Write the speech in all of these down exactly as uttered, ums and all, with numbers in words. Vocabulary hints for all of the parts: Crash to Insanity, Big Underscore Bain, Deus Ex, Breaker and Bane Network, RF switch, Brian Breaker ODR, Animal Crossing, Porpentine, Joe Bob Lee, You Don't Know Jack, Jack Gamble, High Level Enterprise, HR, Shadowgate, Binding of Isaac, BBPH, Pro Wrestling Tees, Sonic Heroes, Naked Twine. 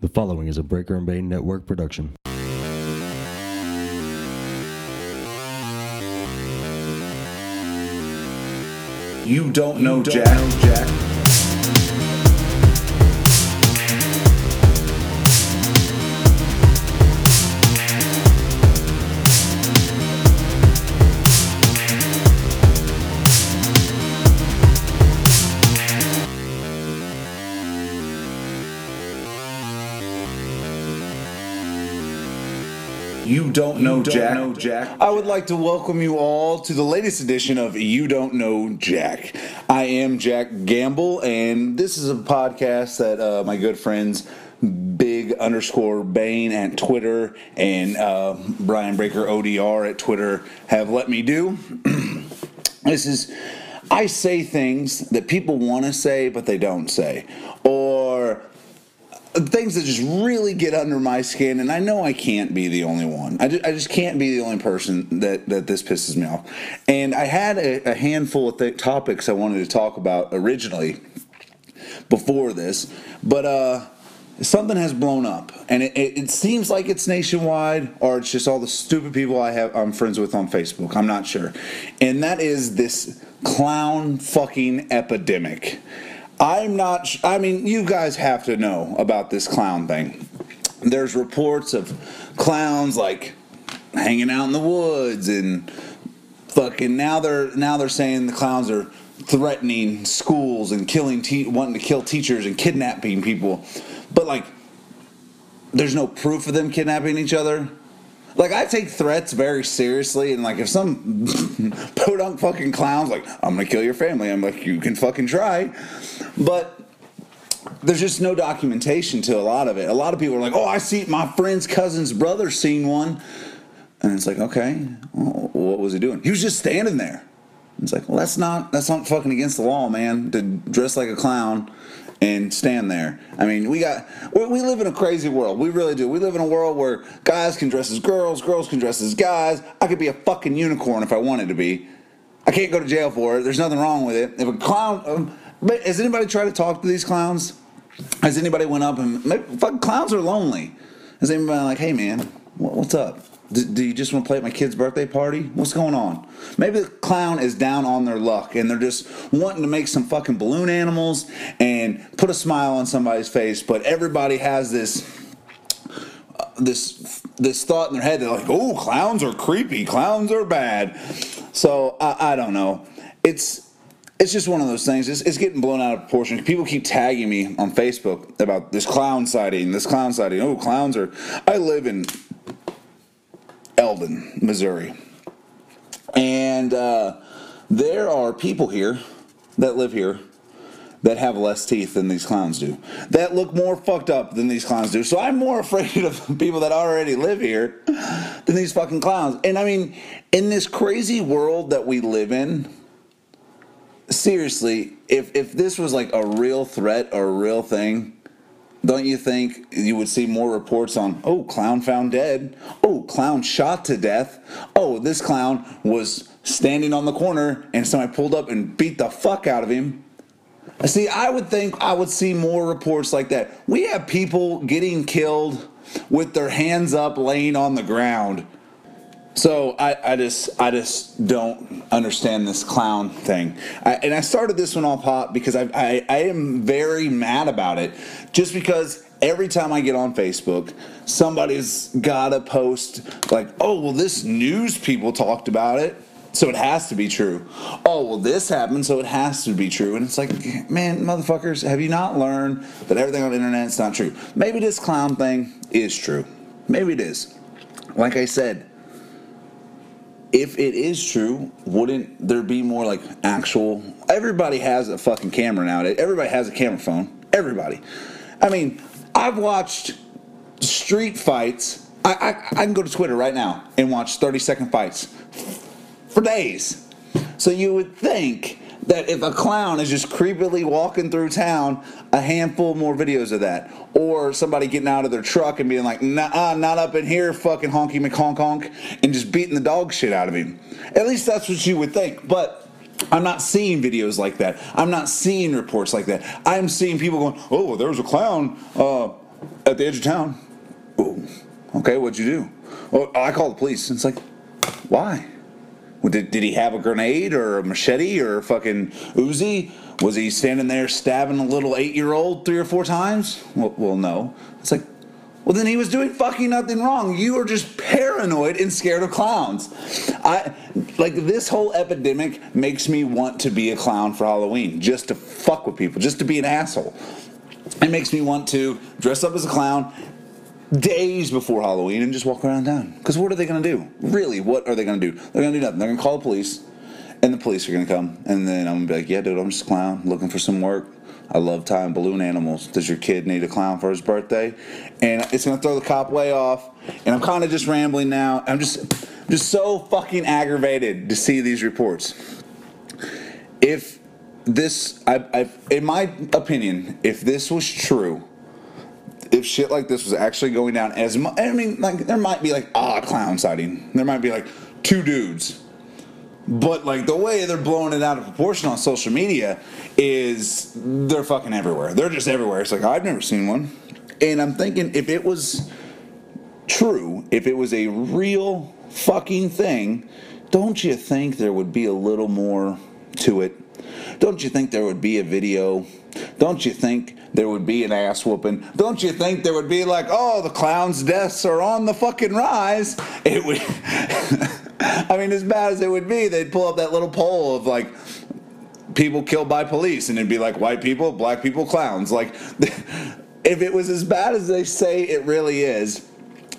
The following is a Breaker and Bane Network production. You don't know you don't Jack. Know Jack. You don't know, you don't Jack. know Jack. I would like to welcome you all to the latest edition of You Don't Know Jack. I am Jack Gamble, and this is a podcast that uh, my good friends Big Underscore Bain at Twitter and uh, Brian Breaker O D R at Twitter have let me do. This is, I say things that people want to say but they don't say, or things that just really get under my skin, and I know I can't be the only one. I just, I just can't be the only person that, that this pisses me off. And I had a, a handful of th- topics I wanted to talk about originally before this, but uh, something has blown up, and it, it, it seems like it's nationwide, or it's just all the stupid people I have I'm friends with on Facebook. I'm not sure. And that is this clown fucking epidemic. I'm not, I mean, you guys have to know about this clown thing. There's reports of clowns, like, hanging out in the woods and fucking, now they're, now they're saying the clowns are threatening schools and killing, te- wanting to kill teachers and kidnapping people. But, like, there's no proof of them kidnapping each other. Like, I take threats very seriously, and, like, if some podunk fucking clown's like, I'm gonna kill your family, I'm like, you can fucking try. But there's just no documentation to a lot of it. A lot of people are like, oh, I see my friend's cousin's brother seen one. And it's like, okay, well, what was he doing? He was just standing there. It's like, well, that's not, that's not fucking against the law, man, to dress like a clown and stand there. I mean, we got, we live in a crazy world. We really do. We live in a world where guys can dress as girls, girls can dress as guys. I could be a fucking unicorn if I wanted to be. I can't go to jail for it. There's nothing wrong with it. If a clown, um, but has anybody tried to talk to these clowns? Has anybody went up and, maybe, fuck, clowns are lonely. Has anybody like, hey man, what's up? Do, do you just want to play at my kid's birthday party? What's going on? Maybe the clown is down on their luck, and they're just wanting to make some fucking balloon animals and put a smile on somebody's face. But everybody has this, uh, this, this thought in their head. They're like, "Oh, clowns are creepy. Clowns are bad." So I, I don't know. It's it's just one of those things. It's, it's getting blown out of proportion. People keep tagging me on Facebook about this clown sighting, this clown sighting. Oh, clowns are. I live in Eldon, Missouri, and uh, there are people here that live here that have less teeth than these clowns do, that look more fucked up than these clowns do. So I'm more afraid of people that already live here than these fucking clowns. And I mean, in this crazy world that we live in, seriously, if if this was like a real threat or a real thing, don't you think you would see more reports on, oh, clown found dead, oh, clown shot to death, oh, this clown was standing on the corner and somebody pulled up and beat the fuck out of him? See, I would think I would see more reports like that. We have people getting killed with their hands up laying on the ground. So I, I just I just don't understand this clown thing. I, and I started this one off hot because I, I, I am very mad about it. Just because every time I get on Facebook, somebody's got to post like, oh, well, this news people talked about it, so it has to be true. Oh, well, this happened, so it has to be true. And it's like, man, motherfuckers, have you not learned that everything on the internet is not true? Maybe this clown thing is true. Maybe it is. Like I said, if it is true, wouldn't there be more, like, actual... Everybody has a fucking camera nowadays. Everybody has a camera phone. Everybody. I mean, I've watched street fights. I, I, I can go to Twitter right now and watch thirty-second fights for days. So you would think that if a clown is just creepily walking through town, a handful more videos of that. Or somebody getting out of their truck and being like, nah, not up in here, fucking honky McHonk honk, and just beating the dog shit out of him. At least that's what you would think. But I'm not seeing videos like that. I'm not seeing reports like that. I'm seeing people going, oh, there's a clown uh, at the edge of town. Oh, okay, what'd you do? Oh, I called the police. And it's like, why? Well, did, did he have a grenade or a machete or a fucking Uzi? Was he standing there stabbing a little eight-year-old three or four times? Well, well, no. It's like, well, then he was doing fucking nothing wrong. You are just paranoid and scared of clowns. I like this whole epidemic makes me want to be a clown for Halloween, just to fuck with people, just to be an asshole. It makes me want to dress up as a clown days before Halloween and just walk around town. Because what are they going to do? Really, what are they going to do? They're going to do nothing. They're going to call the police, and the police are going to come. And then I'm going to be like, yeah, dude, I'm just a clown looking for some work. I love tying balloon animals. Does your kid need a clown for his birthday? And it's going to throw the cop way off. And I'm kind of just rambling now. I'm just, just so fucking aggravated to see these reports. If this, I, I, in my opinion, if this was true, if shit like this was actually going down as much, I mean, like, there might be, like, ah, clown sighting. There might be, like, two dudes. But, like, the way they're blowing it out of proportion on social media is they're fucking everywhere. They're just everywhere. It's like, I've never seen one. And I'm thinking if it was true, if it was a real fucking thing, don't you think there would be a little more to it? Don't you think there would be a video? Don't you think there would be an ass whooping? Don't you think there would be like, oh, the clowns' deaths are on the fucking rise? It would. I mean, as bad as it would be, they'd pull up that little poll of like people killed by police, and it'd be like white people, black people, clowns. Like, if it was as bad as they say it really is,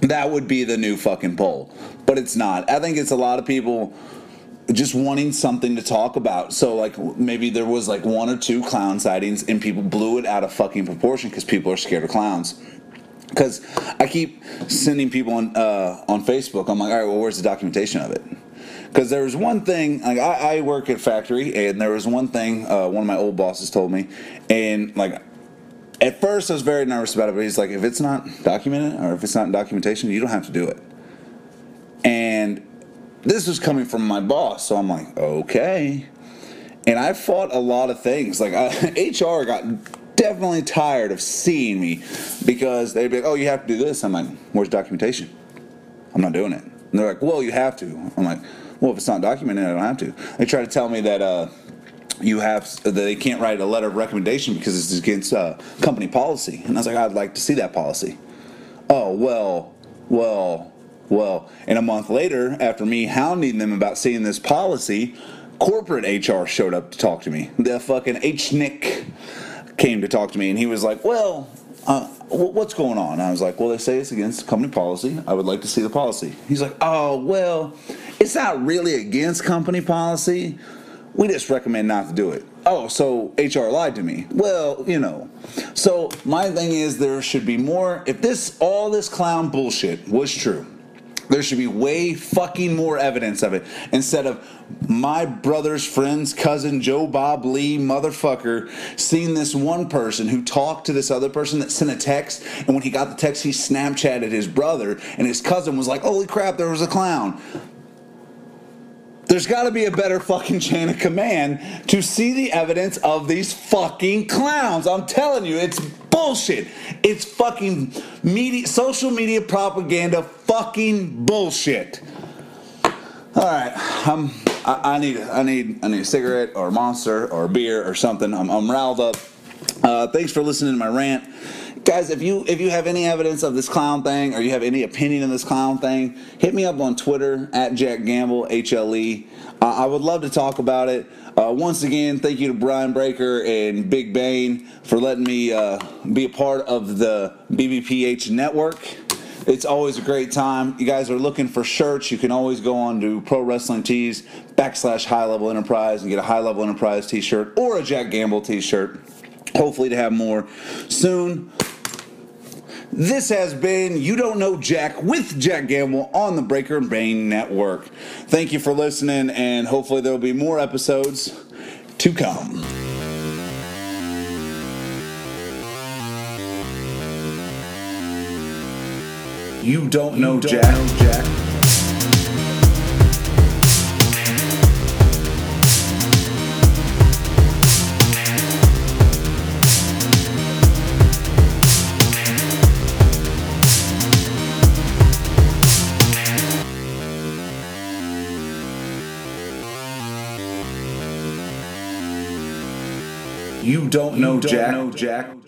that would be the new fucking poll. But it's not. I think it's a lot of people just wanting something to talk about. So, like, maybe there was, like, one or two clown sightings, and people blew it out of fucking proportion because people are scared of clowns. Because I keep sending people on uh, on Facebook, I'm like, all right, well, where's the documentation of it? Because there was one thing, like, I, I work at a factory, and there was one thing uh, one of my old bosses told me, and, like, at first I was very nervous about it, but he's like, if it's not documented or if it's not in documentation, you don't have to do it. And this was coming from my boss, so I'm like, okay. And I fought a lot of things. Like, I, H R got definitely tired of seeing me because they'd be like, oh, you have to do this. I'm like, where's documentation? I'm not doing it. And they're like, well, you have to. I'm like, well, if it's not documented, I don't have to. They try to tell me that uh, you have, that they can't write a letter of recommendation because it's against uh, company policy. And I was like, I'd like to see that policy. Oh, well, well... Well, and a month later, after me hounding them about seeing this policy, corporate H R showed up to talk to me. The fucking H-Nick came to talk to me, and he was like, well, uh, what's going on? I was like, well, they say it's against company policy. I would like to see the policy. He's like, oh, well, it's not really against company policy. We just recommend not to do it. Oh, so H R lied to me. Well, you know. So my thing is there should be more. If this all this clown bullshit was true, there should be way fucking more evidence of it instead of my brother's friend's cousin, Joe Bob Lee motherfucker, seeing this one person who talked to this other person that sent a text. And when he got the text, he Snapchatted his brother, and his cousin was like, holy crap, there was a clown. There's got to be a better fucking chain of command to see the evidence of these fucking clowns. I'm telling you, it's bullshit. It's fucking media, social media propaganda fucking bullshit. All right, I'm, I, I need I need I need a cigarette or a Monster or a beer or something. I'm, I'm riled up. Uh, thanks for listening to my rant. Guys, if you if you have any evidence of this clown thing or you have any opinion of this clown thing, hit me up on Twitter, at Jack Gamble, H L E. Uh, I would love to talk about it. Uh, once again, thank you to Brian Breaker and Big Bain for letting me uh, be a part of the B B P H network. It's always a great time. You guys are looking for shirts. You can always go on to Pro Wrestling Tees, backslash High Level Enterprise, and get a High Level Enterprise t-shirt or a Jack Gamble t-shirt. Hopefully to have more soon. This has been You Don't Know Jack with Jack Gamble on the Breaker and Bane Network. Thank you for listening, and hopefully there will be more episodes to come. You Don't Know Jack. You don't know Jack.